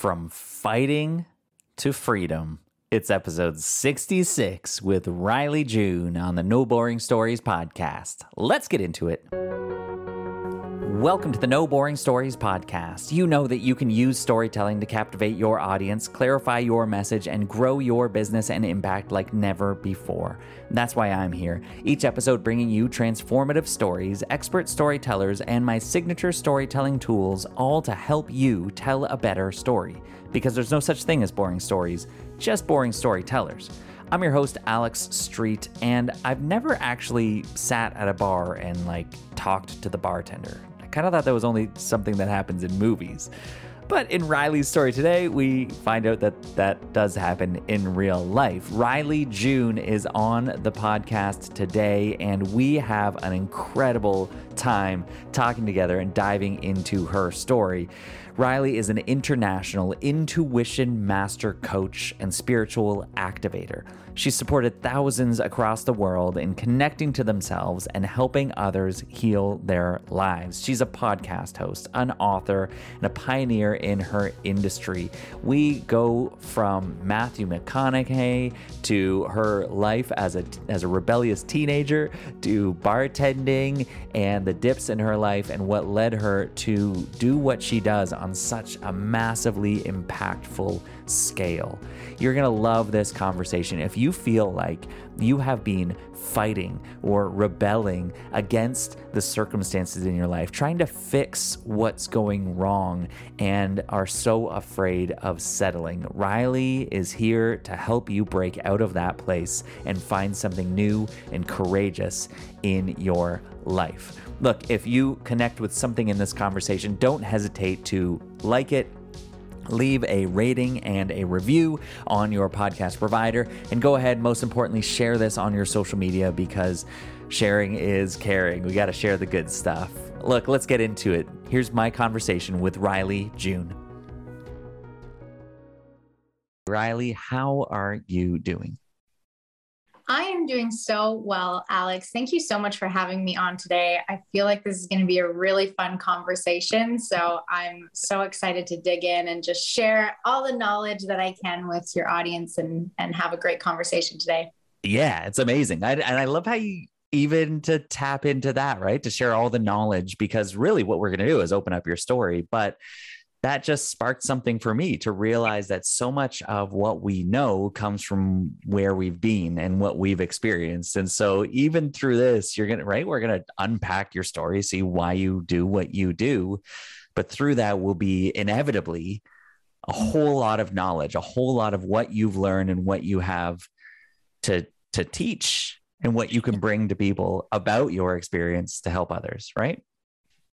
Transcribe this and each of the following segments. From Fighting to Freedom. It's episode 66 with Rylee June on the No Boring Stories podcast. Let's get into it. Welcome to the No Boring Stories podcast. You know that you can use storytelling to captivate your audience, clarify your message, and grow your business and impact like never before. That's why I'm here. Each episode bringing you transformative stories, expert storytellers, and my signature storytelling tools, all to help you tell a better story. Because there's no such thing as boring stories, just boring storytellers. I'm your host, Alex Street, and I've never actually sat at a bar and talked to the bartender. I kind of thought that was only something that happens in movies. But in Rylee's story today, we find out that that does happen in real life. Rylee June is on the podcast today, and we have an incredible time talking together and diving into her story. Rylee is an international intuition master coach and spiritual activator. She's supported thousands across the world in connecting to themselves and helping others heal their lives. She's a podcast host, an author, and a pioneer in her industry. We go from Matthew McConaughey to her life as a rebellious teenager to bartending and the dips in her life and what led her to do what she does on such a massively impactful scale. You're going to love this conversation. If you feel like you have been fighting or rebelling against the circumstances in your life, trying to fix what's going wrong and are so afraid of settling, Rylee is here to help you break out of that place and find something new and courageous in your life. Look, if you connect with something in this conversation, don't hesitate to like it, leave a rating and a review on your podcast provider, and go ahead, most importantly, share this on your social media, because sharing is caring. We got to share the good stuff. Look, let's get into it. Here's my conversation with Rylee June. Rylee, how are you doing? I am doing so well, Alex. Thank you so much for having me on today. I feel like this is going to be a really fun conversation. So I'm so excited to dig in and just share all the knowledge that I can with your audience and have a great conversation today. Yeah, it's amazing. I love how you even to tap into that, right? To share all the knowledge, because really what we're going to do is open up your story. But that just sparked something for me to realize that so much of what we know comes from where we've been and what we've experienced. And so even through this, we're going to unpack your story, see why you do what you do. But through that will be inevitably a whole lot of knowledge, a whole lot of what you've learned and what you have to teach and what you can bring to people about your experience to help others, right?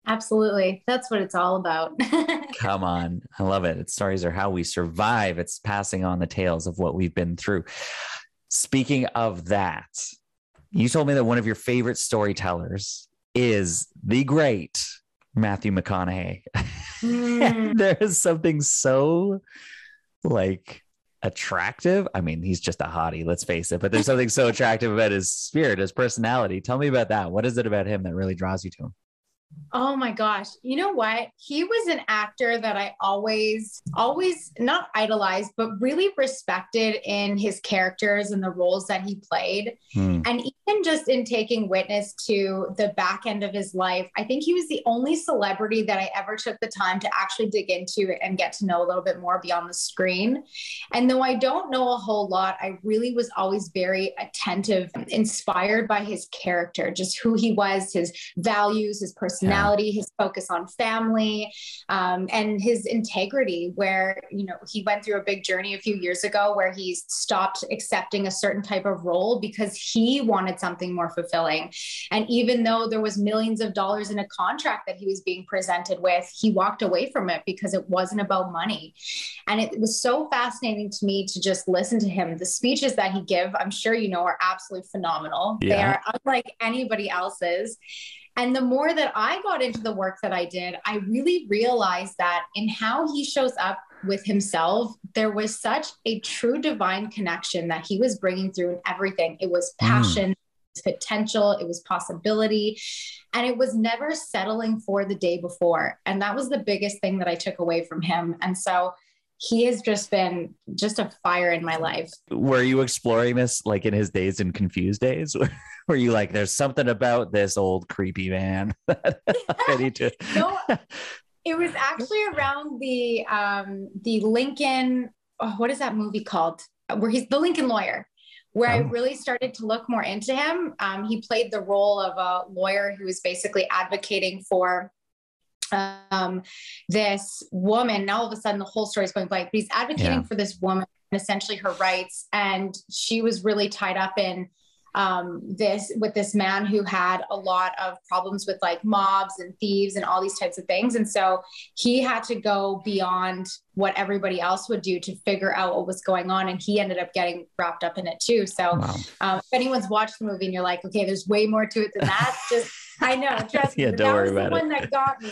Absolutely. That's what it's all about. Come on. I love it. It's stories are how we survive. It's passing on the tales of what we've been through. Speaking of that, you told me that one of your favorite storytellers is the great Matthew McConaughey. Mm. There is something so attractive. I mean, he's just a hottie, let's face it, but there's something so attractive about his spirit, his personality. Tell me about that. What is it about him that really draws you to him? Oh my gosh. You know what? He was an actor that I always not idolized, but really respected in his characters and the roles that he played. Mm. And even just in taking witness to the back end of his life, I think he was the only celebrity that I ever took the time to actually dig into and get to know a little bit more beyond the screen. And though I don't know a whole lot, I really was always very attentive, inspired by his character, just who he was, his values, his personality, his focus on family, and his integrity, where, he went through a big journey a few years ago where he stopped accepting a certain type of role because he wanted something more fulfilling. And even though there was millions of dollars in a contract that he was being presented with, he walked away from it because it wasn't about money. And it was so fascinating to me to just listen to him. The speeches that he gives, I'm sure you know, are absolutely phenomenal. Yeah. They are unlike anybody else's. And the more that I got into the work that I did, I really realized that in how he shows up with himself, there was such a true divine connection that he was bringing through in everything. It was passion, it was potential, it was possibility, and it was never settling for the day before. And that was the biggest thing that I took away from him. And so he has just been just a fire in my life. Were you exploring this like in his days and Confused days? Were you like, there's something about this old creepy man that I need to... No, it was actually around the Lincoln, what is that movie called? Where he's the Lincoln Lawyer, where I really started to look more into him. He played the role of a lawyer who was basically advocating for this woman. Now all of a sudden the whole story is going blank, but he's advocating for this woman and essentially her rights. And she was really tied up in this with this man who had a lot of problems with like mobs and thieves and all these types of things. And so he had to go beyond what everybody else would do to figure out what was going on. And he ended up getting wrapped up in it too. So if anyone's watched the movie and you're like, okay, there's way more to it than that. Just, I know. Trust me, don't worry about it. That was the one that got me.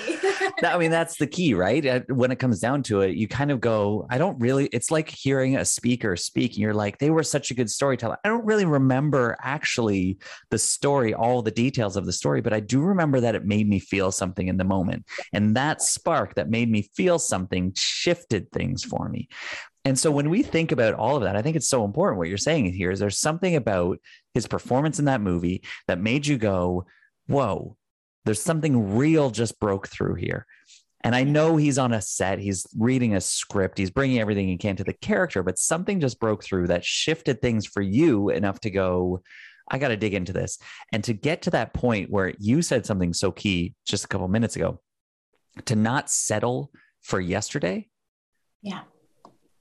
I mean, that's the key, right? When it comes down to it, you kind of go, I don't really, it's like hearing a speaker speak and you're like, they were such a good storyteller. I don't really remember actually the story, all the details of the story, but I do remember that it made me feel something in the moment. And that spark that made me feel something shifted things for me. And so when we think about all of that, I think it's so important what you're saying here is there's something about his performance in that movie that made you go, whoa, there's something real just broke through here. And I know he's on a set, he's reading a script, he's bringing everything he can to the character, but something just broke through that shifted things for you enough to go, I got to dig into this. And to get to that point where you said something so key just a couple minutes ago, to not settle for yesterday. Yeah.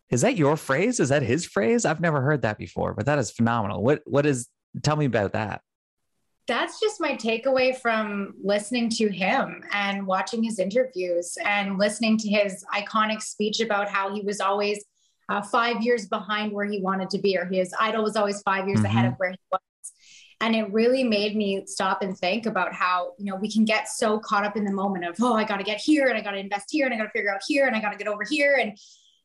Is that your phrase? Is that his phrase? I've never heard that before, but that is phenomenal. What is, tell me about that. That's just my takeaway from listening to him and watching his interviews and listening to his iconic speech about how he was always 5 years behind where he wanted to be, or his idol was always 5 years ahead of where he was. And it really made me stop and think about how, you know, we can get so caught up in the moment of, oh, I got to get here and I got to invest here and I got to figure out here and I got to get over here. And,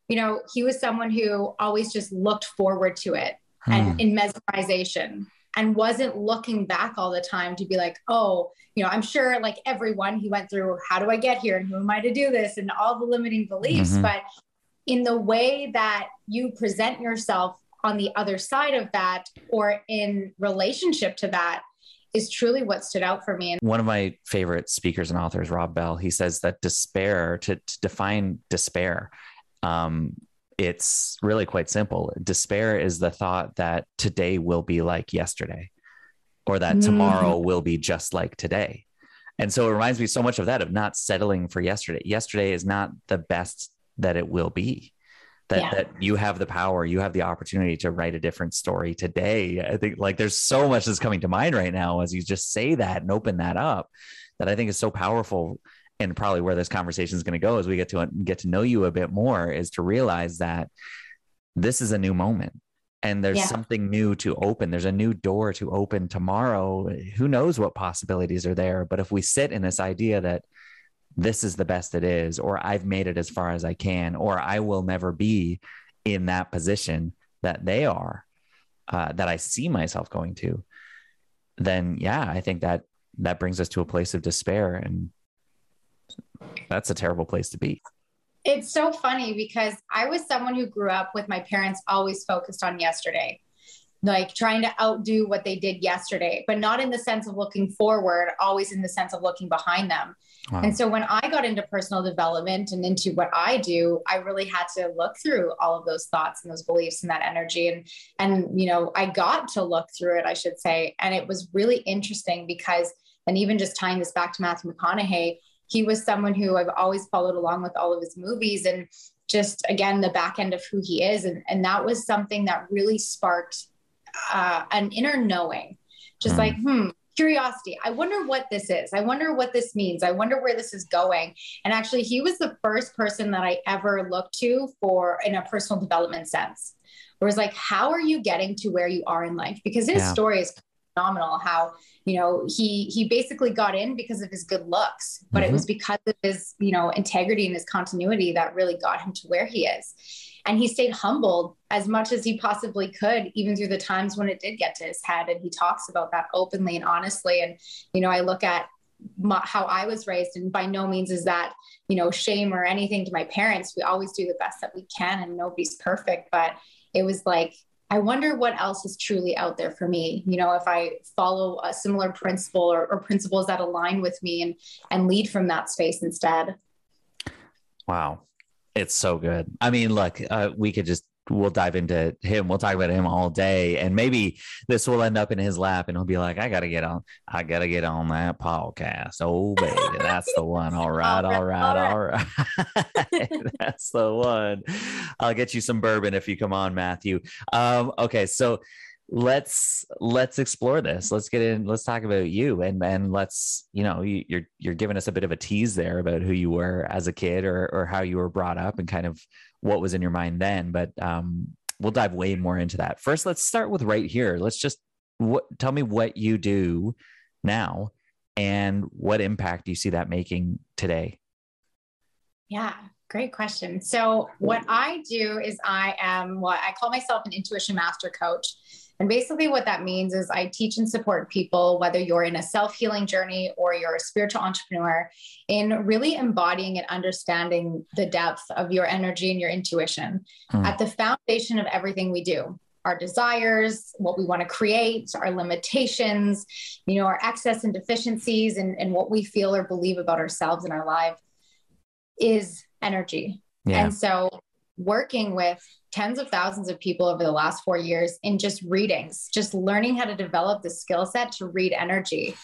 you know, he was someone who always just looked forward to it and in mesmerization. And wasn't looking back all the time to be like, oh, you know, I'm sure like everyone he went through, how do I get here? And who am I to do this? And all the limiting beliefs. But in the way that you present yourself on the other side of that or in relationship to that is truly what stood out for me. And one of my favorite speakers and authors, Rob Bell, he says that despair, to define despair, it's really quite simple. Despair is the thought that today will be like yesterday or that tomorrow will be just like today. And so it reminds me so much of that, of not settling for yesterday. Yesterday is not the best that it will be, that you have the power, you have the opportunity to write a different story today. I think like there's so much that's coming to mind right now as you just say that and open that up that I think is so powerful. And probably where this conversation is going to go as we get to know you a bit more is to realize that this is a new moment and there's something new to open. There's a new door to open tomorrow. Who knows what possibilities are there? But if we sit in this idea that this is the best it is, or I've made it as far as I can, or I will never be in that position that they are, that I see myself going to, then I think that brings us to a place of despair, and that's a terrible place to be. It's so funny because I was someone who grew up with my parents always focused on yesterday, like trying to outdo what they did yesterday, but not in the sense of looking forward, always in the sense of looking behind them. Wow. And so when I got into personal development and into what I do, I really had to look through all of those thoughts and those beliefs and that energy. And, you know, I got to look through it, I should say. And it was really interesting because, and even just tying this back to Matthew McConaughey, he was someone who I've always followed along with all of his movies and just, again, the back end of who he is. And that was something that really sparked an inner knowing, just like, curiosity. I wonder what this is. I wonder what this means. I wonder where this is going. And actually, he was the first person that I ever looked to for in a personal development sense. It was like, how are you getting to where you are in life? Because his story is phenomenal. How, you know, he basically got in because of his good looks, but it was because of his, you know, integrity and his continuity that really got him to where he is. And he stayed humbled as much as he possibly could, even through the times when it did get to his head. And he talks about that openly and honestly. And, you know, I look at how I was raised. And by no means is that, you know, shame or anything to my parents. We always do the best that we can and nobody's perfect, but it was like, I wonder what else is truly out there for me. You know, if I follow a similar principle or principles that align with me and lead from that space instead. Wow. It's so good. I mean, look, we'll dive into him. We'll talk about him all day, and maybe this will end up in his lap and he'll be like, I got to get on that podcast. Oh, baby, that's the one. All right. That's the one. I'll get you some bourbon if you come on, Matthew. Okay. So let's explore this. Let's get in. Let's talk about you, and let's, you know, you're giving us a bit of a tease there about who you were as a kid or how you were brought up and kind of what was in your mind then, but we'll dive way more into that. First, let's start with right here. Let's just tell me what you do now and what impact do you see that making today? Yeah, great question. So what I do is I am what I call myself an intuition master coach. And basically what that means is I teach and support people, whether you're in a self-healing journey or you're a spiritual entrepreneur, in really embodying and understanding the depth of your energy and your intuition at the foundation of everything we do. Our desires, what we want to create, our limitations, you know, our excess and deficiencies, and what we feel or believe about ourselves and our life is energy. Yeah. And so working with tens of thousands of people over the last 4 years in just readings, just learning how to develop the skill set to read energy,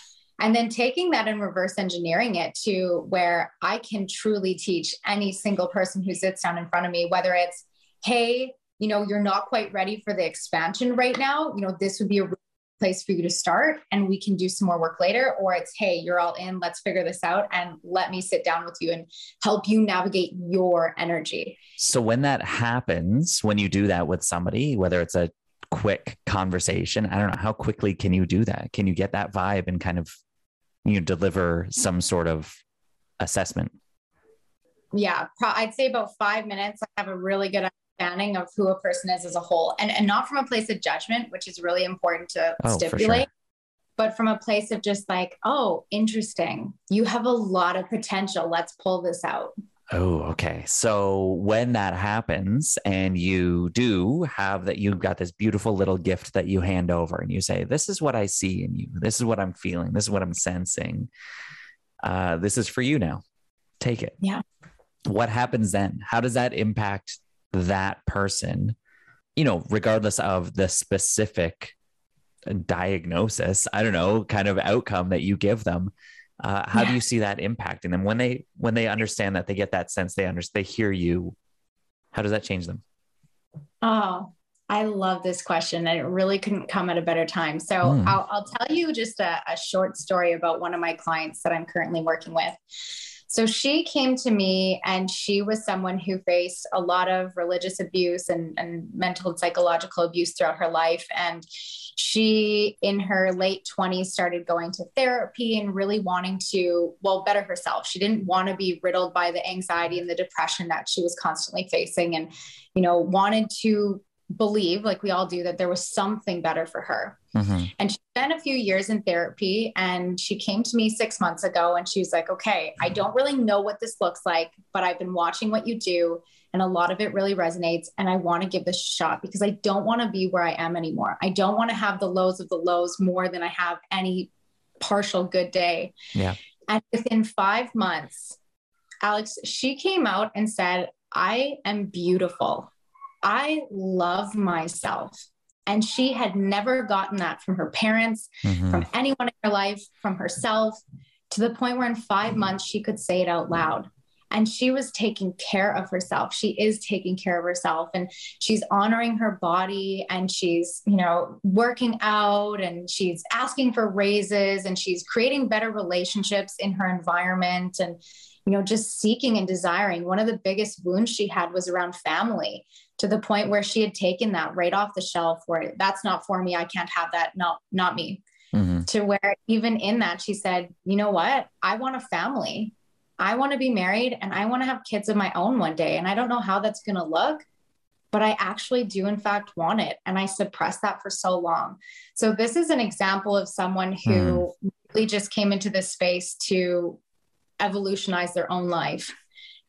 and then taking that and reverse engineering it to where I can truly teach any single person who sits down in front of me, whether it's, hey, you know, you're not quite ready for the expansion right now. You know, this would be a place for you to start and we can do some more work later. Or it's, hey, you're all in, let's figure this out and let me sit down with you and help you navigate your energy. So when that happens, when you do that with somebody, whether it's a quick conversation, I don't know, how quickly can you do that? Can you get that vibe and kind of, you know, deliver some sort of assessment? Yeah, I'd say about 5 minutes. I have a really good understanding of who a person is as a whole, and not from a place of judgment, which is really important to stipulate, sure, but from a place of just like, oh, interesting. You have a lot of potential. Let's pull this out. Oh, okay. So when that happens and you do have that, you've got this beautiful little gift that you hand over and you say, this is what I see in you. This is what I'm feeling. This is what I'm sensing. This is for you now. Take it. Yeah. What happens then? How does that impact that person, you know, regardless of the specific diagnosis, I don't know, kind of outcome that you give them? How do you see that impacting them when they understand that, they get that sense, they hear you? How does that change them? Oh, I love this question. And it really couldn't come at a better time. So I'll tell you just a short story about one of my clients that I'm currently working with. So she came to me and she was someone who faced a lot of religious abuse and mental and psychological abuse throughout her life. And she, in her late 20s, started going to therapy and really wanting to, well, better herself. She didn't want to be riddled by the anxiety and the depression that she was constantly facing, and, you know, wanted to believe, like we all do, that there was something better for her. Mm-hmm. And she spent a few years in therapy, and she came to me 6 months ago and she was like, okay, I don't really know what this looks like, but I've been watching what you do and a lot of it really resonates. And I want to give this a shot because I don't want to be where I am anymore. I don't want to have the lows of the lows more than I have any partial good day. Yeah. And within 5 months, Alex, she came out and said, I am beautiful. I love myself. And she had never gotten that from her parents, from anyone in her life, from herself, to the point where in 5 months she could say it out loud. And she was taking care of herself. She is taking care of herself, and she's honoring her body, and she's, you know, working out, and she's asking for raises, and she's creating better relationships in her environment, and, you know, just seeking and desiring. One of the biggest wounds she had was around family, to the point where she had taken that right off the shelf, where that's not for me. I can't have that. No, not me. To where even in that, she said, you know what? I want a family. I want to be married and I want to have kids of my own one day. And I don't know how that's going to look, but I actually do in fact want it. And I suppressed that for so long. So this is an example of someone who really just came into this space to evolutionize their own life,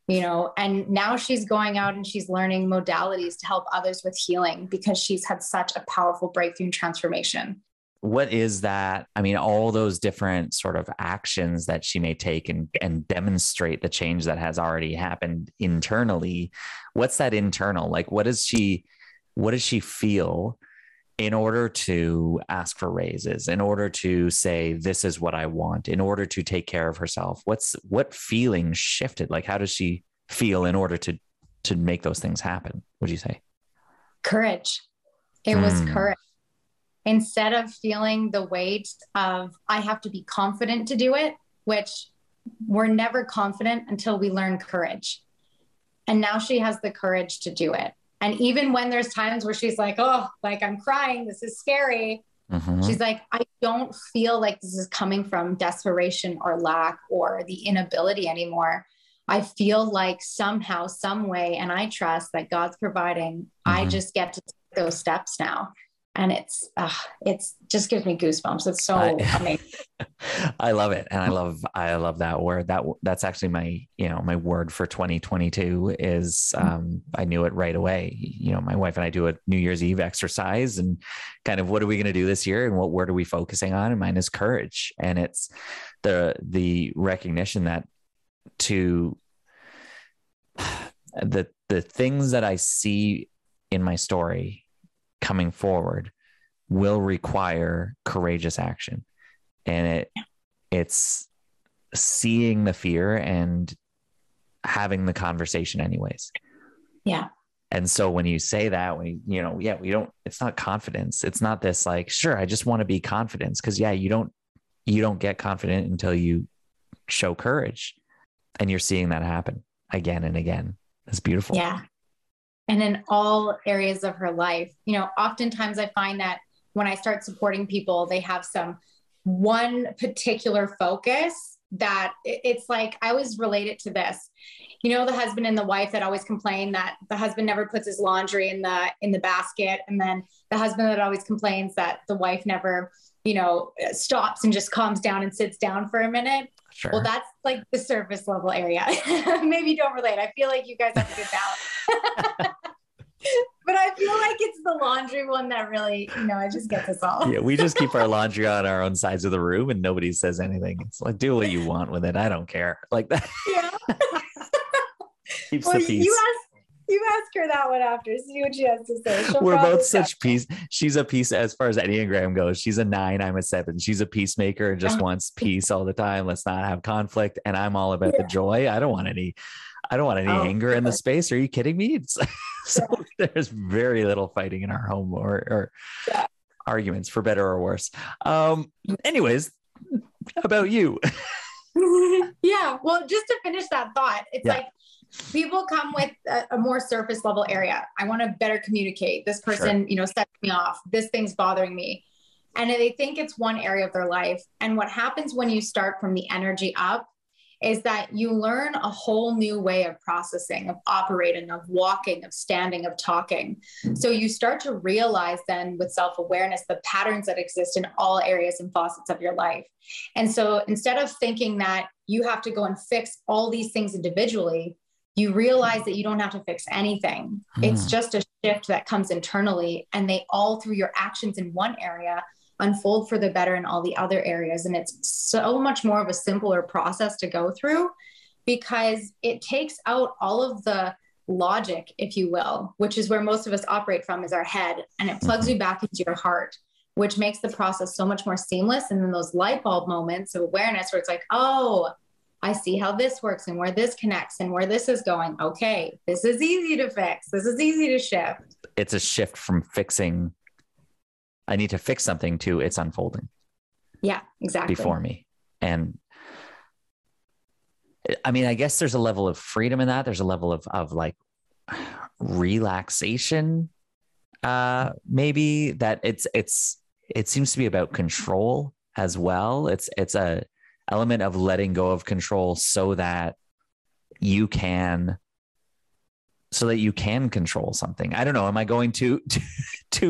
you know, and now she's going out and she's learning modalities to help others with healing because she's had such a powerful breakthrough and transformation. What is that? I mean, all those different sort of actions that she may take and demonstrate the change that has already happened internally. What's that internal? Like, what does she feel in order to ask for raises, in order to say, this is what I want, in order to take care of herself? What feeling shifted? Like, how does she feel in order to make those things happen? Would you say? Courage. It was courage. Instead of feeling the weight of, I have to be confident to do it, which we're never confident until we learn courage. And now she has the courage to do it. And even when there's times where she's like, oh, like I'm crying, this is scary. Mm-hmm. She's like, I don't feel like this is coming from desperation or lack or the inability anymore. I feel like somehow, some way, and I trust that God's providing, I just get to take those steps now. And it's just gives me goosebumps. It's so amazing. I love it. And I love that word. That's actually my word for 2022 is, I knew it right away. You know, my wife and I do a New Year's Eve exercise and kind of what are we going to do this year and what word are we focusing on? And mine is courage. And it's the recognition that the things that I see in my story coming forward will require courageous action. And it's seeing the fear and having the conversation anyways. Yeah. And so when you say that, it's not confidence. It's not this like, sure, I just want to be confident. Cause you don't get confident until you show courage, and you're seeing that happen again and again. That's beautiful. Yeah. And in all areas of her life, you know, oftentimes I find that when I start supporting people, they have one particular focus that it's like, I always relate it to this, you know, the husband and the wife that always complain that the husband never puts his laundry in the basket. And then the husband that always complains that the wife never, you know, stops and just calms down and sits down for a minute. Sure. Well, that's like the surface level area. Maybe you don't relate. I feel like you guys have a good balance. But I feel like it's the laundry one that really, you know, I just get this all. Yeah, we just keep our laundry on our own sides of the room and nobody says anything. It's like, do what you want with it. I don't care. Like that. Yeah. Keeps the peace. You ask her that one after, see what she has to say. We're both such peace. She's a peace as far as Enneagram goes. She's a 9. I'm a 7. She's a peacemaker and just wants peace all the time. Let's not have conflict. And I'm all about the joy. I don't want any anger in the space. Are you kidding me? There's very little fighting in our home or arguments for better or worse. Anyways, about you. Yeah. Well, just to finish that thought, it's like, people come with a more surface level area. I want to better communicate. This person, you know, sets me off. This thing's bothering me. And they think it's one area of their life. And what happens when you start from the energy up is that you learn a whole new way of processing, of operating, of walking, of standing, of talking. So you start to realize then with self-awareness, the patterns that exist in all areas and facets of your life. And so instead of thinking that you have to go and fix all these things individually, you realize that you don't have to fix anything. It's just a shift that comes internally, and they all through your actions in one area unfold for the better in all the other areas. And it's so much more of a simpler process to go through because it takes out all of the logic, if you will, which is where most of us operate from is our head, and it plugs you back into your heart, which makes the process so much more seamless. And then those light bulb moments of awareness where it's like, oh, I see how this works and where this connects and where this is going. Okay. This is easy to fix. This is easy to shift. It's a shift from fixing. I need to fix something to it's unfolding. Yeah, exactly. Before me. And I mean, I guess there's a level of freedom in that. There's a level of like relaxation. Maybe that it seems to be about control as well. It's a element of letting go of control so that you can so that you can control something. I don't know. Am I going too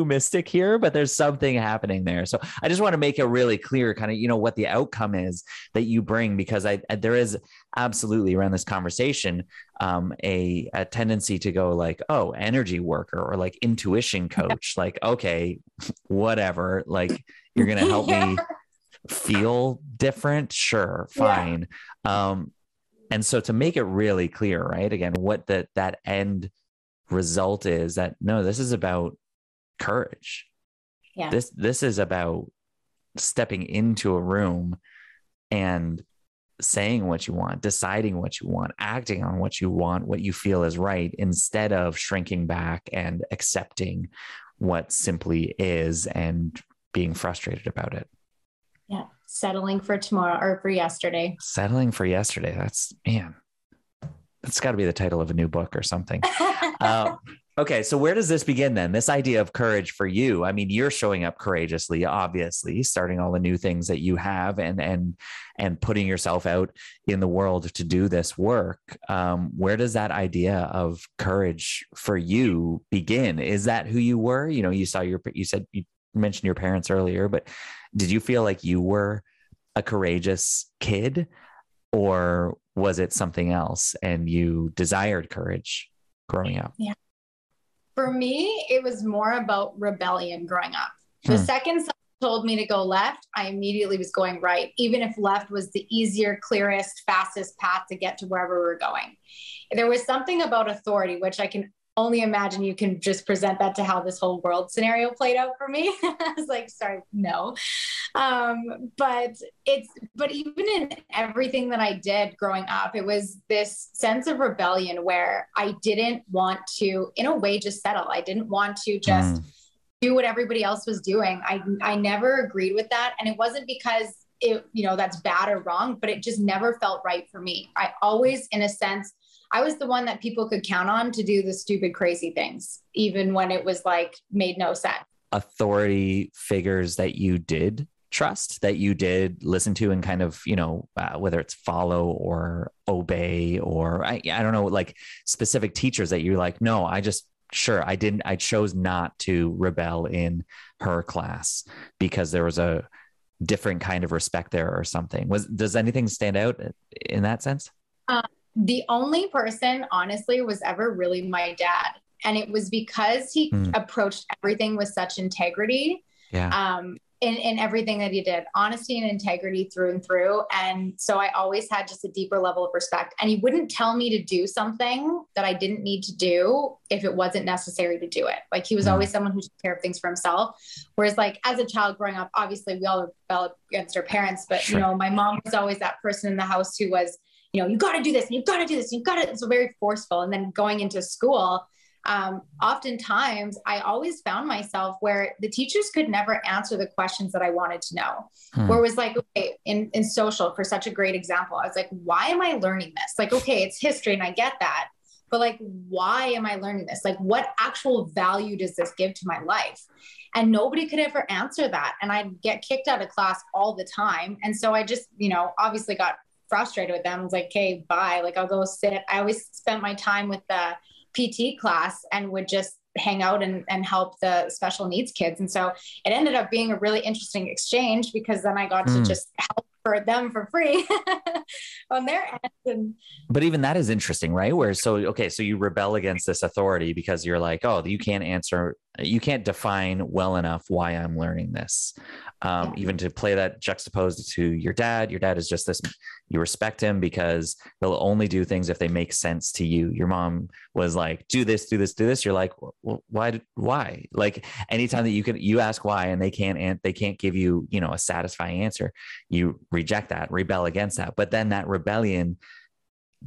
mystic here? But there's something happening there. So I just want to make it really clear, kind of, you know, what the outcome is that you bring, because there is absolutely around this conversation, a tendency to go like, oh, energy worker or like intuition coach, like, okay, whatever, like you're going to help me feel different. Sure. Fine. Yeah. And so to make it really clear, right, again, what that end result is, that no, this is about courage. Yeah. This is about stepping into a room and saying what you want, deciding what you want, acting on what you want, what you feel is right, instead of shrinking back and accepting what simply is and being frustrated about it. Yeah. Settling for tomorrow or for yesterday. Settling for yesterday. That's got to be the title of a new book or something. Okay. So where does this begin then? This idea of courage for you. I mean, you're showing up courageously, obviously, starting all the new things that you have and putting yourself out in the world to do this work. Where does that idea of courage for you begin? Is that who you were? You know, you mentioned your parents earlier, but did you feel like you were a courageous kid, or was it something else and you desired courage growing up? Yeah. For me, it was more about rebellion growing up. The second someone told me to go left, I immediately was going right, even if left was the easier, clearest, fastest path to get to wherever we were going. There was something about authority, which I can only imagine you can just present that to how this whole world scenario played out for me. I was like, sorry, no. But even in everything that I did growing up, it was this sense of rebellion where I didn't want to, in a way, just settle. I didn't want to just do what everybody else was doing. I never agreed with that. And it wasn't because it, you know, that's bad or wrong, but it just never felt right for me. I always, in a sense, I was the one that people could count on to do the stupid, crazy things, even when it was like made no sense. Authority figures that you did trust, that you did listen to and kind of, you know, whether it's follow or obey, or I don't know, like specific teachers that you're like, no, I chose not to rebel in her class because there was a different kind of respect there or something. Does anything stand out in that sense? The only person, honestly, was ever really my dad. And it was because he approached everything with such integrity, in everything that he did, honesty and integrity through and through. And so I always had just a deeper level of respect. And he wouldn't tell me to do something that I didn't need to do if it wasn't necessary to do it. Like, he was always someone who took care of things for himself. Whereas, like, as a child growing up, obviously we all rebelled against our parents, but you know, my mom was always that person in the house who was, you know, you got to do this, and you got to do this, and you got to, it's very forceful. And then going into school, oftentimes I always found myself where the teachers could never answer the questions that I wanted to know. Where it was like, okay, in social, for such a great example, I was like, why am I learning this? Like, okay, it's history and I get that, but like, why am I learning this? Like, what actual value does this give to my life? And nobody could ever answer that. And I'd get kicked out of class all the time. And so I just, you know, obviously got frustrated with them. I was like, okay, bye. Like, I'll go sit. I always spent my time with the PT class and would just hang out and help the special needs kids. And so it ended up being a really interesting exchange, because then I got to just help for them for free on their end. But even that is interesting, right? Where, so you rebel against this authority because you're like, oh, you can't define well enough why I'm learning this. Even to play that juxtaposed to your dad is just this, you respect him because he'll only do things if they make sense to you. Your mom was like, do this, do this, do this. You're like, well, why? Like, anytime that you ask why, and they can't give you, you know, a satisfying answer, you reject that, rebel against that. But then that rebellion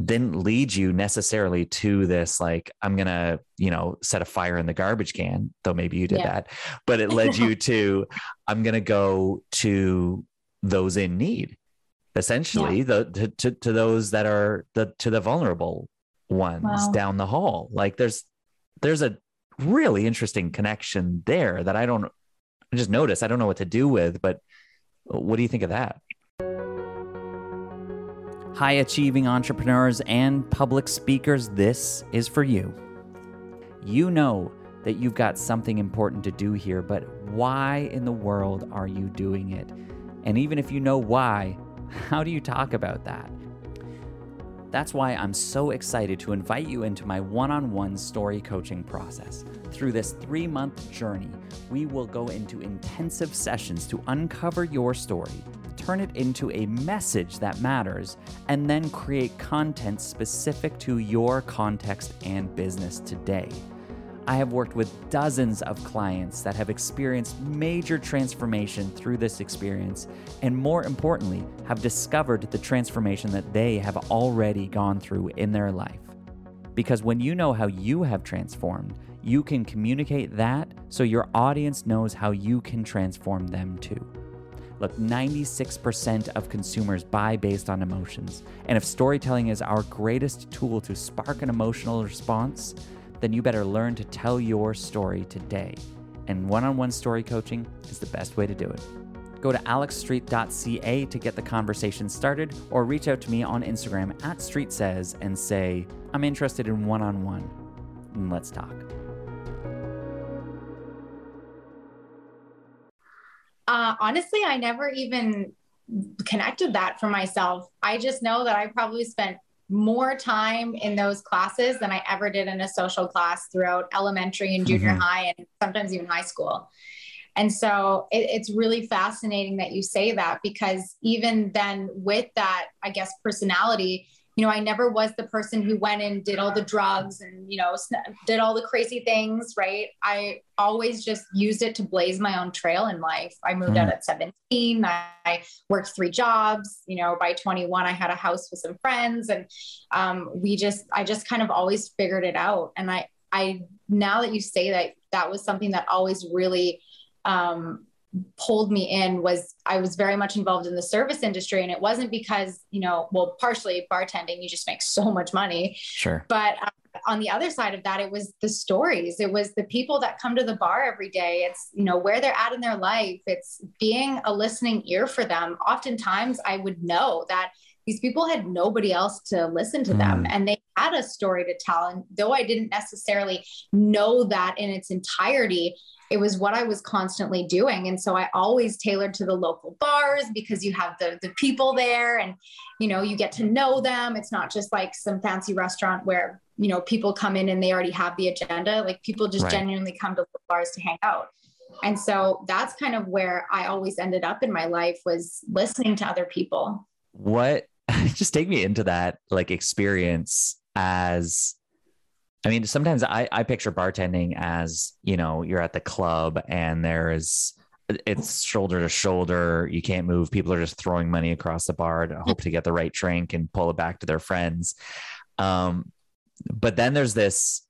didn't lead you necessarily to this, like, I'm going to, you know, set a fire in the garbage can, though maybe you did that, but it led you to, I'm going to go to those in need, essentially to those that are to the vulnerable ones down the hall. Like, there's a really interesting connection there that I just noticed. I don't know what to do with, but what do you think of that? High-achieving entrepreneurs and public speakers, this is for you. You know that you've got something important to do here, but why in the world are you doing it? And even if you know why, how do you talk about that? That's why I'm so excited to invite you into my one-on-one story coaching process. Through this 3-month journey, we will go into intensive sessions to uncover your story, turn it into a message that matters, and then create content specific to your context and business today. I have worked with dozens of clients that have experienced major transformation through this experience, and more importantly, have discovered the transformation that they have already gone through in their life. Because when you know how you have transformed, you can communicate that so your audience knows how you can transform them too. Look, 96% of consumers buy based on emotions, and if storytelling is our greatest tool to spark an emotional response, then you better learn to tell your story today. And one-on-one story coaching is the best way to do it. Go to alexstreet.ca to get the conversation started, or reach out to me on Instagram @StreetSays and say, I'm interested in one-on-one, and let's talk. Honestly, I never even connected that for myself. I just know that I probably spent more time in those classes than I ever did in a social class throughout elementary and junior high, and sometimes even high school. And so it's really fascinating that you say that, because even then with that, I guess, personality, you know, I never was the person who went and did all the drugs and, you know, did all the crazy things, right? I always just used it to blaze my own trail in life. I moved out at 17. I worked 3 jobs, you know, by 21, I had a house with some friends, and I just kind of always figured it out. And I, now that you say that, that was something that always really, pulled me in, was I was very much involved in the service industry. And it wasn't because, you know, well, partially bartending, you just make so much money. Sure. But on the other side of that, it was the stories. It was the people that come to the bar every day. It's, you know, where they're at in their life. It's being a listening ear for them. Oftentimes I would know that these people had nobody else to listen to them, and they had a story to tell. And though I didn't necessarily know that in its entirety, it was what I was constantly doing. And so I always tailored to the local bars, because you have the people there, and, you know, you get to know them. It's not just like some fancy restaurant where, you know, people come in and they already have the agenda. Like, people just genuinely come to bars to hang out. And so that's kind of where I always ended up in my life, was listening to other people. What, just take me into that, like, experience as, I mean, sometimes I picture bartending as, you know, you're at the club and it's shoulder to shoulder. You can't move. People are just throwing money across the bar to hope to get the right drink and pull it back to their friends. But then there's this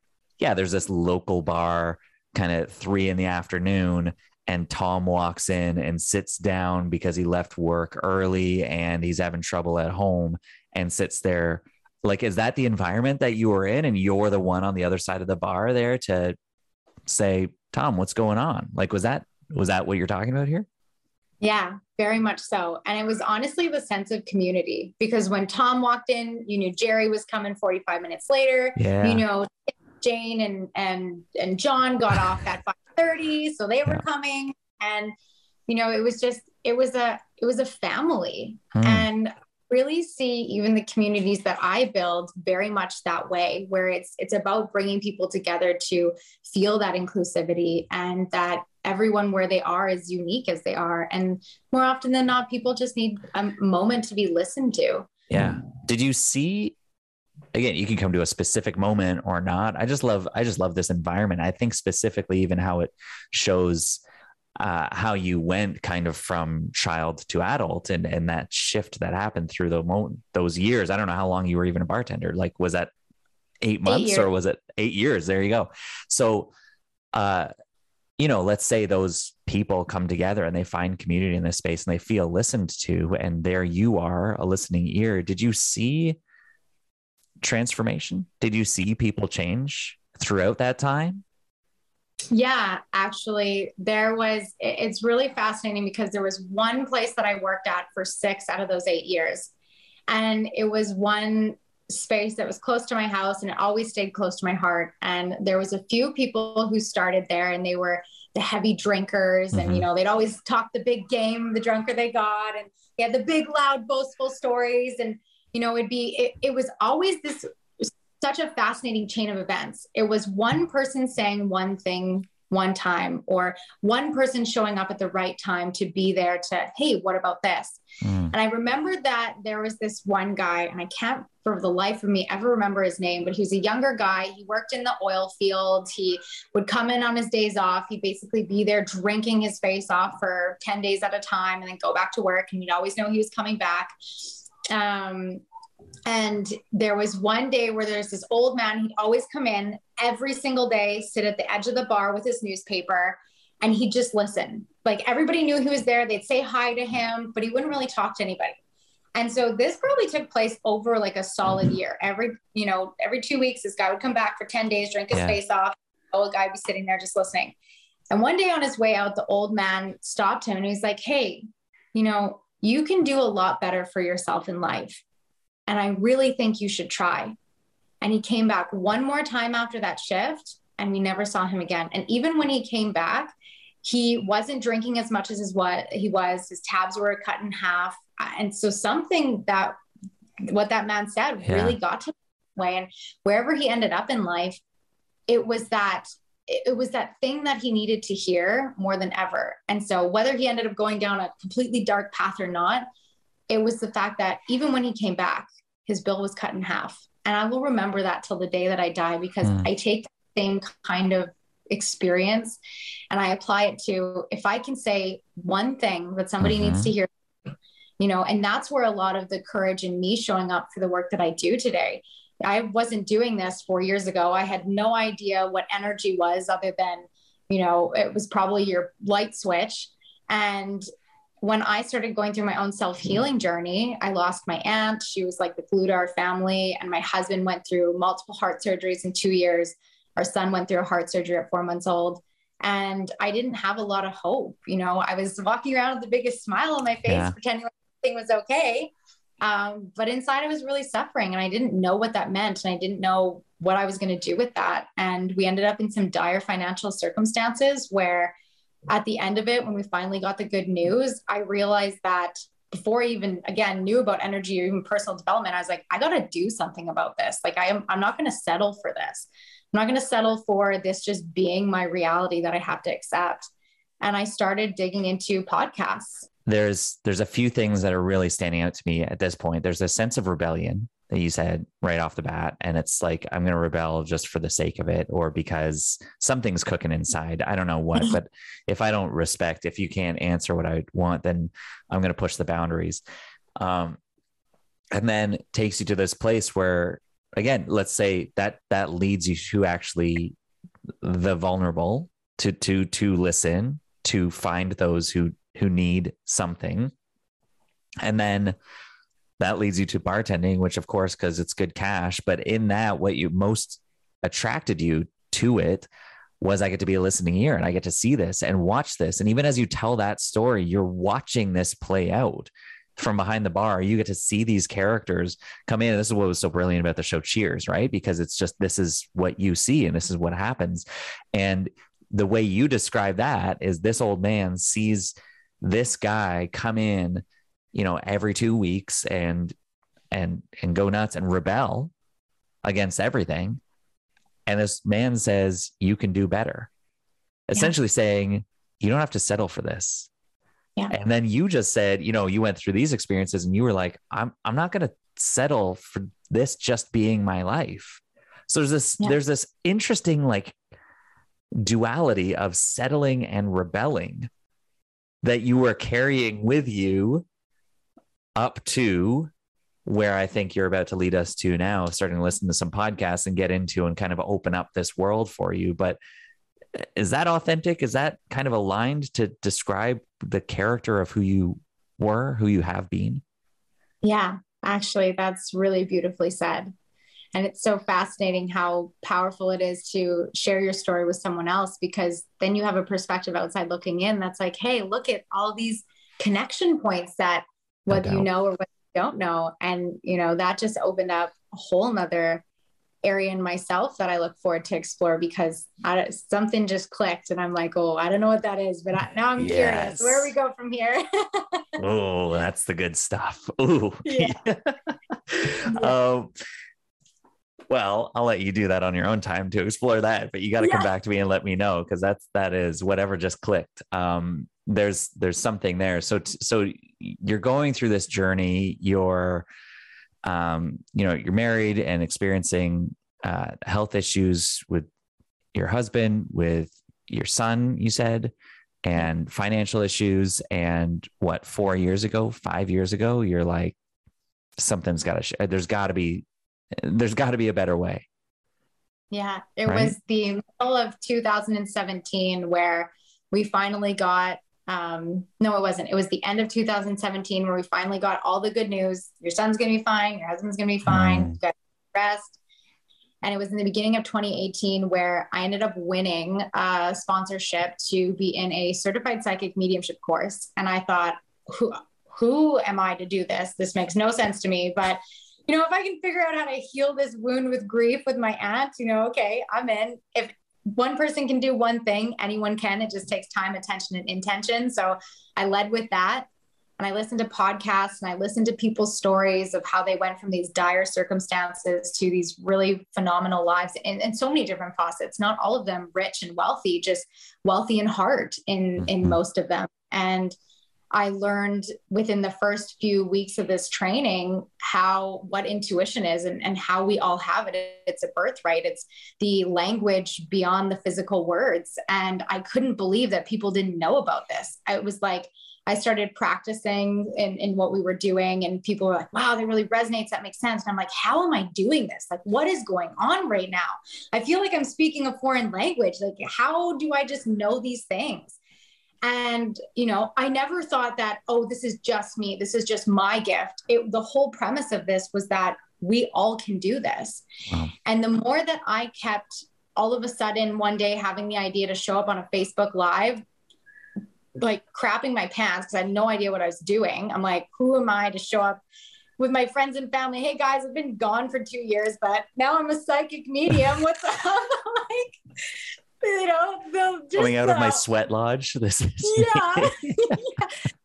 local bar kind of 3 p.m. and Tom walks in and sits down because he left work early and he's having trouble at home, and sits there. Like, is that the environment that you were in, and you're the one on the other side of the bar there to say, Tom, what's going on? Like, was that what you're talking about here? Yeah, very much so. And it was honestly the sense of community, because when Tom walked in, you knew Jerry was coming 45 minutes later, you know, Jane and John got off at 5:30. So they were coming, and, you know, it was a family. And really see even the communities that I build very much that way, where it's about bringing people together to feel that inclusivity, and that everyone where they are is unique as they are. And more often than not, people just need a moment to be listened to. Yeah. Did you see, again, you can come to a specific moment or not. I just love this environment. I think specifically even how it shows how you went kind of from child to adult, and that shift that happened through those years. I don't know how long you were even a bartender. Like, was that 8 months or was it 8 years? There you go. So, you know, let's say those people come together and they find community in this space and they feel listened to, and there you are, a listening ear. Did you see transformation? Did you see people change throughout that time? Yeah, actually it's really fascinating, because there was one place that I worked at for 6 out of those 8 years. And it was one space that was close to my house, and it always stayed close to my heart. And there was a few people who started there, and they were the heavy drinkers, and, you know, they'd always talk the big game, the drunker they got, and they had the big, loud, boastful stories. And, you know, it was always this, such a fascinating chain of events. It was one person saying one thing one time, or one person showing up at the right time to be there to, hey, what about this? And I remember that there was this one guy, and I can't for the life of me ever remember his name, but he was a younger guy. He worked in the oil field. He would come in on his days off. He'd basically be there drinking his face off for 10 days at a time, and then go back to work. And you'd always know he was coming back. And there was one day where there's this old man, he'd always come in every single day, sit at the edge of the bar with his newspaper, and he'd just listen. Like, everybody knew he was there. They'd say hi to him, but he wouldn't really talk to anybody. And so this probably took place over like a solid year. Every 2 weeks, this guy would come back for 10 days, drink his face off. The old guy would be sitting there just listening. And one day on his way out, the old man stopped him, and he was like, hey, you know, you can do a lot better for yourself in life, and I really think you should try. And he came back one more time after that shift, and we never saw him again. And even when he came back, he wasn't drinking as much as what he was. His tabs were cut in half. And so something that what that man said really got to him. And wherever he ended up in life, it was that thing that he needed to hear more than ever. And so whether he ended up going down a completely dark path or not, it was the fact that even when he came back, his bill was cut in half. And I will remember that till the day that I die, because I take the same kind of experience and I apply it to, if I can say one thing that somebody needs to hear, you know. And that's where a lot of the courage in me showing up for the work that I do today. I wasn't doing this 4 years ago. I had no idea what energy was, other than, you know, it was probably your light switch. And when I started going through my own self-healing journey, I lost my aunt. She was like the glue to our family. And my husband went through multiple heart surgeries in 2 years. Our son went through a heart surgery at 4 months old. And I didn't have a lot of hope. You know, I was walking around with the biggest smile on my face, pretending like everything was okay. But inside I was really suffering, and I didn't know what that meant. And I didn't know what I was going to do with that. And we ended up in some dire financial circumstances where, at the end of it, when we finally got the good news, I realized that before I even, again, knew about energy or even personal development, I was like, I got to do something about this. Like, I'm not going to settle for this. I'm not going to settle for this just being my reality that I have to accept. And I started digging into podcasts. There's a few things that are really standing out to me at this point. There's a sense of rebellion that you said right off the bat. And it's like, I'm going to rebel just for the sake of it, or because something's cooking inside. I don't know what, but if I don't respect, if you can't answer what I want, then I'm going to push the boundaries. And then takes you to this place where, again, let's say that leads you to actually the vulnerable, to listen, to find those who need something. And then that leads you to bartending, which, of course, because it's good cash. But in that, what you most attracted you to it was, I get to be a listening ear, and I get to see this and watch this. And even as you tell that story, you're watching this play out from behind the bar. You get to see these characters come in. This is what was so brilliant about the show Cheers, right? Because it's just, this is what you see and this is what happens. And the way you describe that is, this old man sees this guy come in, you know, every 2 weeks and go nuts and rebel against everything. And this man says, you can do better, essentially saying, you don't have to settle for this. Yeah. And then you just said, you know, you went through these experiences and you were like, I'm not going to settle for this just being my life. So there's this interesting, like, duality of settling and rebelling that you were carrying with you up to where I think you're about to lead us to now, starting to listen to some podcasts and get into and kind of open up this world for you. But is that authentic? Is that kind of aligned to describe the character of who you were, who you have been? Yeah, actually, that's really beautifully said. And it's so fascinating how powerful it is to share your story with someone else, because then you have a perspective outside looking in that's like, hey, look at all these connection points that whether you know or what you don't know. And, you know, that just opened up a whole nother area in myself that I look forward to explore, because something just clicked and I'm like, oh, I don't know what that is, but now I'm curious where we go from here. Oh, that's the good stuff. Ooh. Yeah. Well, I'll let you do that on your own time to explore that, but you got to come back to me and let me know. Cause that is whatever just clicked. There's something there. So you're going through this journey, you're married and experiencing health issues with your husband, with your son, you said, and financial issues. And 5 years ago, you're like, something's got to, there's got to be a better way. Yeah. It was the middle of 2017 where we finally got, no, it wasn't. It was the end of 2017 where we finally got all the good news. Your son's going to be fine. Your husband's going to be fine. You got rest. And it was in the beginning of 2018 where I ended up winning a sponsorship to be in a certified psychic mediumship course. And I thought, who am I to do this? This makes no sense to me, but you know, if I can figure out how to heal this wound with grief with my aunt, you know, okay, I'm in. If one person can do one thing, anyone can. It just takes time, attention, and intention. So I led with that. And I listened to podcasts and I listened to people's stories of how they went from these dire circumstances to these really phenomenal lives in so many different facets, not all of them rich and wealthy, just wealthy in heart in most of them. And I learned within the first few weeks of this training what intuition is and how we all have it. It's a birthright. It's the language beyond the physical words. And I couldn't believe that people didn't know about this. It was like, I started practicing in what we were doing and people were like, wow, that really resonates. That makes sense. And I'm like, how am I doing this? Like, what is going on right now? I feel like I'm speaking a foreign language. Like, how do I just know these things? And, you know, I never thought that, oh, this is just me. This is just my gift. The whole premise of this was that we all can do this. Wow. And the more that I kept all of a sudden one day having the idea to show up on a Facebook Live, like crapping my pants because I had no idea what I was doing. I'm like, who am I to show up with my friends and family? Hey guys, I've been gone for 2 years, but now I'm a psychic medium. What's up? Like, you know, coming out of my sweat lodge. This is the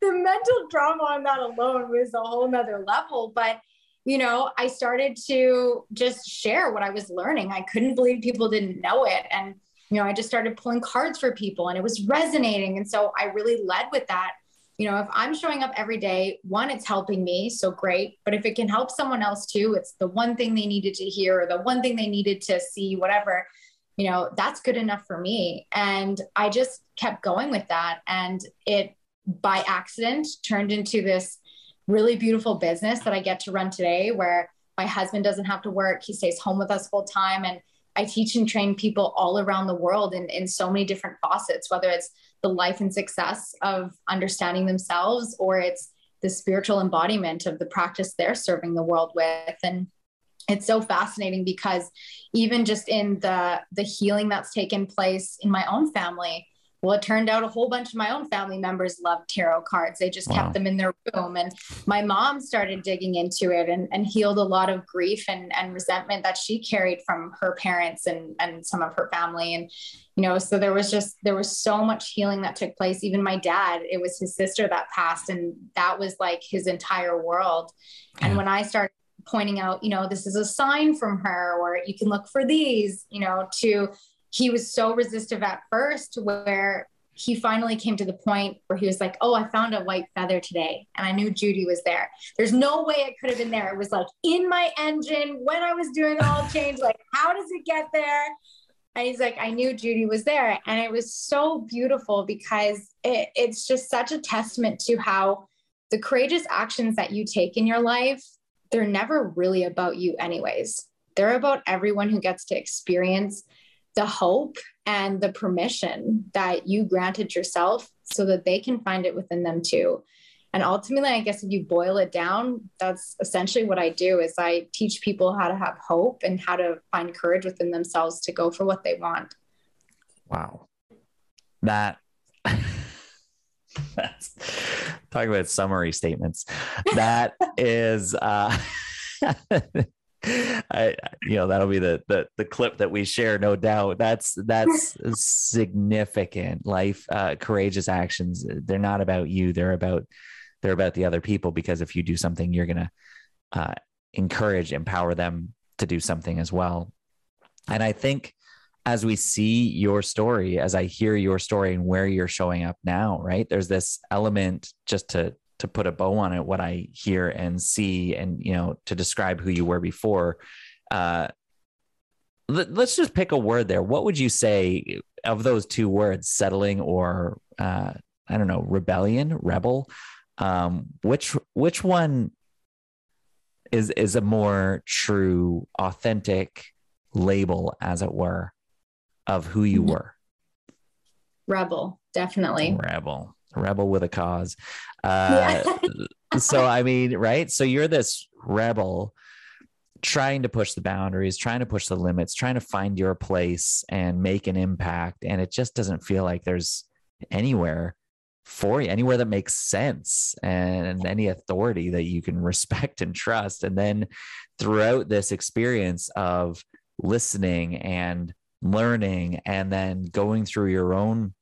mental drama on that alone was a whole nother level. But, you know, I started to just share what I was learning. I couldn't believe people didn't know it. And, you know, I just started pulling cards for people and it was resonating. And so I really led with that. You know, if I'm showing up every day, one, it's helping me. So great. But if it can help someone else too, it's the one thing they needed to hear or the one thing they needed to see, whatever, you know, that's good enough for me. And I just kept going with that. And it by accident turned into this really beautiful business that I get to run today, where my husband doesn't have to work. He stays home with us full time. And I teach and train people all around the world in so many different facets, whether it's the life and success of understanding themselves, or it's the spiritual embodiment of the practice they're serving the world with. And it's so fascinating because even just in the healing that's taken place in my own family, well, it turned out a whole bunch of my own family members loved tarot cards. They just kept them in their room. And my mom started digging into it and healed a lot of grief and resentment that she carried from her parents and some of her family. And, you know, so there was so much healing that took place. Even my dad, it was his sister that passed, and that was like his entire world. Yeah. And when I started pointing out, you know, this is a sign from her, or you can look for these, you know, he was so resistive at first, where he finally came to the point where he was like, oh, I found a white feather today. And I knew Judy was there. There's no way it could have been there. It was like in my engine when I was doing all change, like, how does it get there? And he's like, I knew Judy was there. And it was so beautiful because it's just such a testament to how the courageous actions that you take in your life, they're never really about you anyways. They're about everyone who gets to experience the hope and the permission that you granted yourself so that they can find it within them too. And ultimately, I guess if you boil it down, that's essentially what I do, is I teach people how to have hope and how to find courage within themselves to go for what they want. Wow. That's talking about summary statements. That is, That'll be the clip that we share, no doubt. That's significant life, courageous actions. They're not about you. They're about the other people, because if you do something, you're going to encourage, empower them to do something as well. And I think as we see your story, as I hear your story and where you're showing up now, right? There's this element, just to put a bow on it, what I hear and see, and, to describe who you were before, let's just pick a word there. What would you say of those two words, settling or, I don't know, rebellion, rebel? Which one is a more true, authentic label, as it were, of who you were? Rebel, definitely. Rebel with a cause. So I mean, right? So you're this rebel trying to push the boundaries, trying to push the limits, trying to find your place and make an impact. And it just doesn't feel like there's anywhere for you, anywhere that makes sense and any authority that you can respect and trust. And then throughout this experience of listening and learning, and then going through your own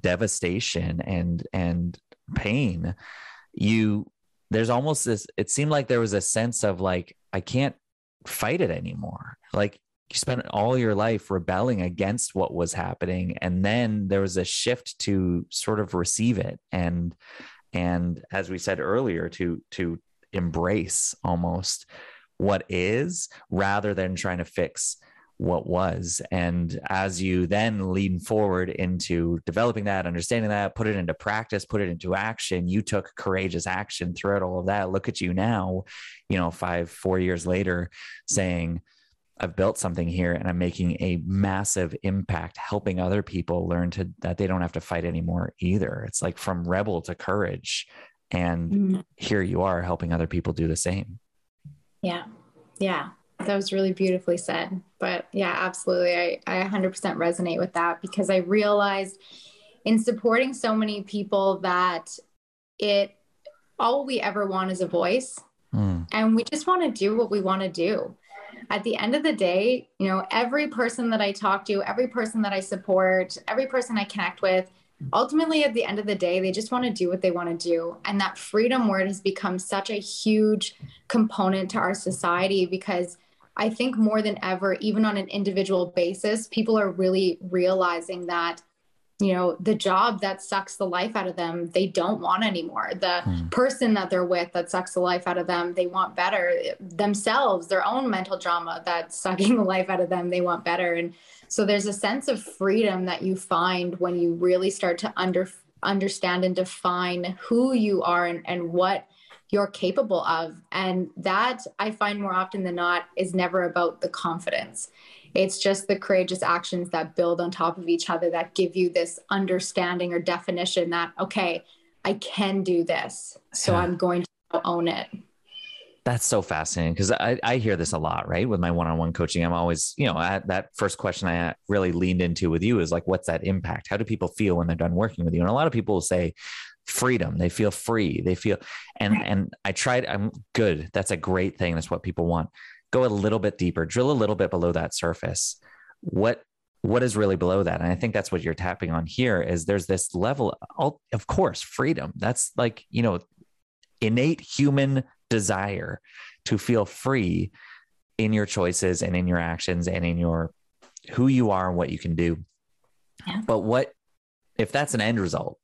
devastation and pain, there's almost this, it seemed like there was a sense of like, I can't fight it anymore. Like, you spent all your life rebelling against what was happening. And then there was a shift to sort of receive it. And as we said earlier, to embrace almost what is, rather than trying to fix what was. And as you then lean forward into developing that, understanding that, put it into practice, put it into action, you took courageous action throughout all of that. Look at you now, 4 years later, saying, I've built something here and I'm making a massive impact, helping other people learn that they don't have to fight anymore either. It's like from rebel to courage. And here you are helping other people do the same. Yeah. Yeah. That was really beautifully said, but yeah, absolutely. I 100% resonate with that, because I realized in supporting so many people that all we ever want is a voice, and we just want to do what we want to do. At the end of the day, every person that I talk to, every person that I support, every person I connect with, ultimately at the end of the day, they just want to do what they want to do. And that freedom word has become such a huge component to our society, because I think more than ever, even on an individual basis, people are really realizing that, the job that sucks the life out of them, they don't want anymore. The person that they're with that sucks the life out of them, they want better. Themselves, their own mental drama that's sucking the life out of them, they want better. And so there's a sense of freedom that you find when you really start to understand and define who you are and what you're capable of. And that, I find more often than not, is never about the confidence. It's just the courageous actions that build on top of each other that give you this understanding or definition that, okay, I can do this. So I'm going to own it. That's so fascinating, because I hear this a lot, right? With my one-on-one coaching, I'm always, that first question I really leaned into with you is like, what's that impact? How do people feel when they're done working with you? And a lot of people will say freedom. They feel free. They feel, and I'm good. That's a great thing. That's what people want. Go a little bit deeper, drill a little bit below that surface. What is really below that? And I think that's what you're tapping on here, is there's this level of course, freedom. That's like, innate human desire to feel free in your choices and in your actions and in your, who you are and what you can do. Yeah. But what, if that's an end result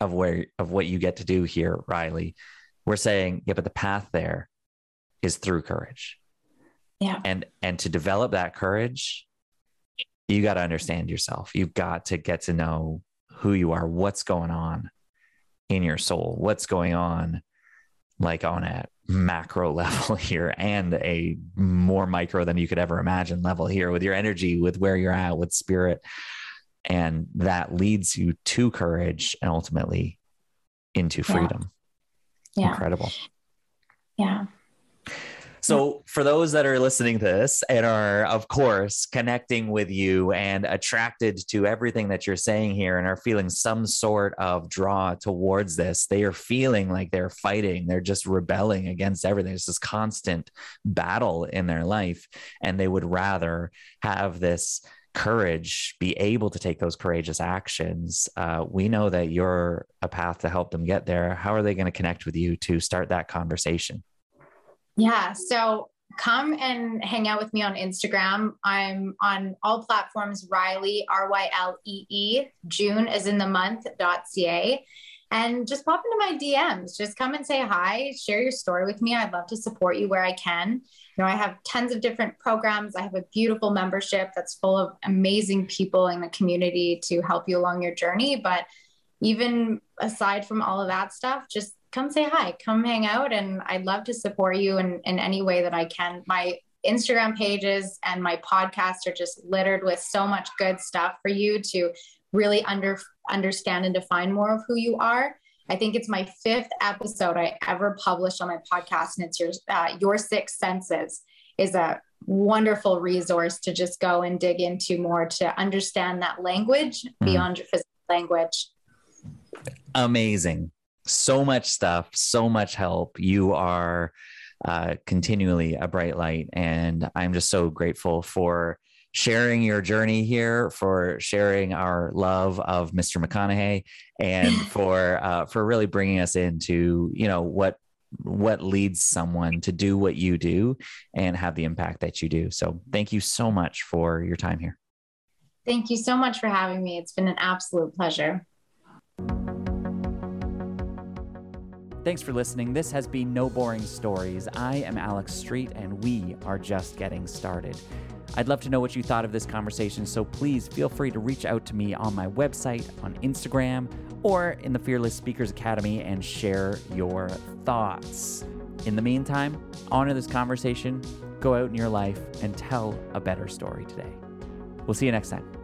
of what you get to do here, Rylee, we're saying, yeah, but the path there is through courage. Yeah. And to develop that courage, you got to understand yourself. You've got to get to know who you are, what's going on in your soul, what's going on, like on a macro level here and a more micro than you could ever imagine level here, with your energy, with where you're at, with spirit. And that leads you to courage and ultimately into freedom. Yeah. Incredible. Yeah. So for those that are listening to this and are, of course, connecting with you and attracted to everything that you're saying here and are feeling some sort of draw towards this, they are feeling like they're fighting. They're just rebelling against everything. It's this constant battle in their life. And they would rather have this courage, be able to take those courageous actions. We know that you're a path to help them get there. How are they going to connect with you to start that conversation? Yeah. So come and hang out with me on Instagram. I'm on all platforms, Rylee, R-Y-L-E-E, June as in the month.ca. And just pop into my DMs, just come and say hi, share your story with me. I'd love to support you where I can. You know, I have tons of different programs. I have a beautiful membership that's full of amazing people in the community to help you along your journey. But even aside from all of that stuff, just come say hi, come hang out. And I'd love to support you in any way that I can. My Instagram pages and my podcast are just littered with so much good stuff for you to really understand and define more of who you are. I think it's my 5th episode I ever published on my podcast, and it's your 6 senses is a wonderful resource to just go and dig into more to understand that language beyond your physical language. Amazing. So much stuff, so much help. You are continually a bright light, and I'm just so grateful for sharing your journey here, for sharing our love of Mr. McConaughey, and for really bringing us into, you know, what leads someone to do what you do and have the impact that you do. So thank you so much for your time here. Thank you so much for having me. It's been an absolute pleasure. Thanks for listening. This has been No Boring Stories. I am Alex Street, and we are just getting started. I'd love to know what you thought of this conversation, so please feel free to reach out to me on my website, on Instagram, or in the Fearless Speakers Academy and share your thoughts. In the meantime, honor this conversation, go out in your life, and tell a better story today. We'll see you next time.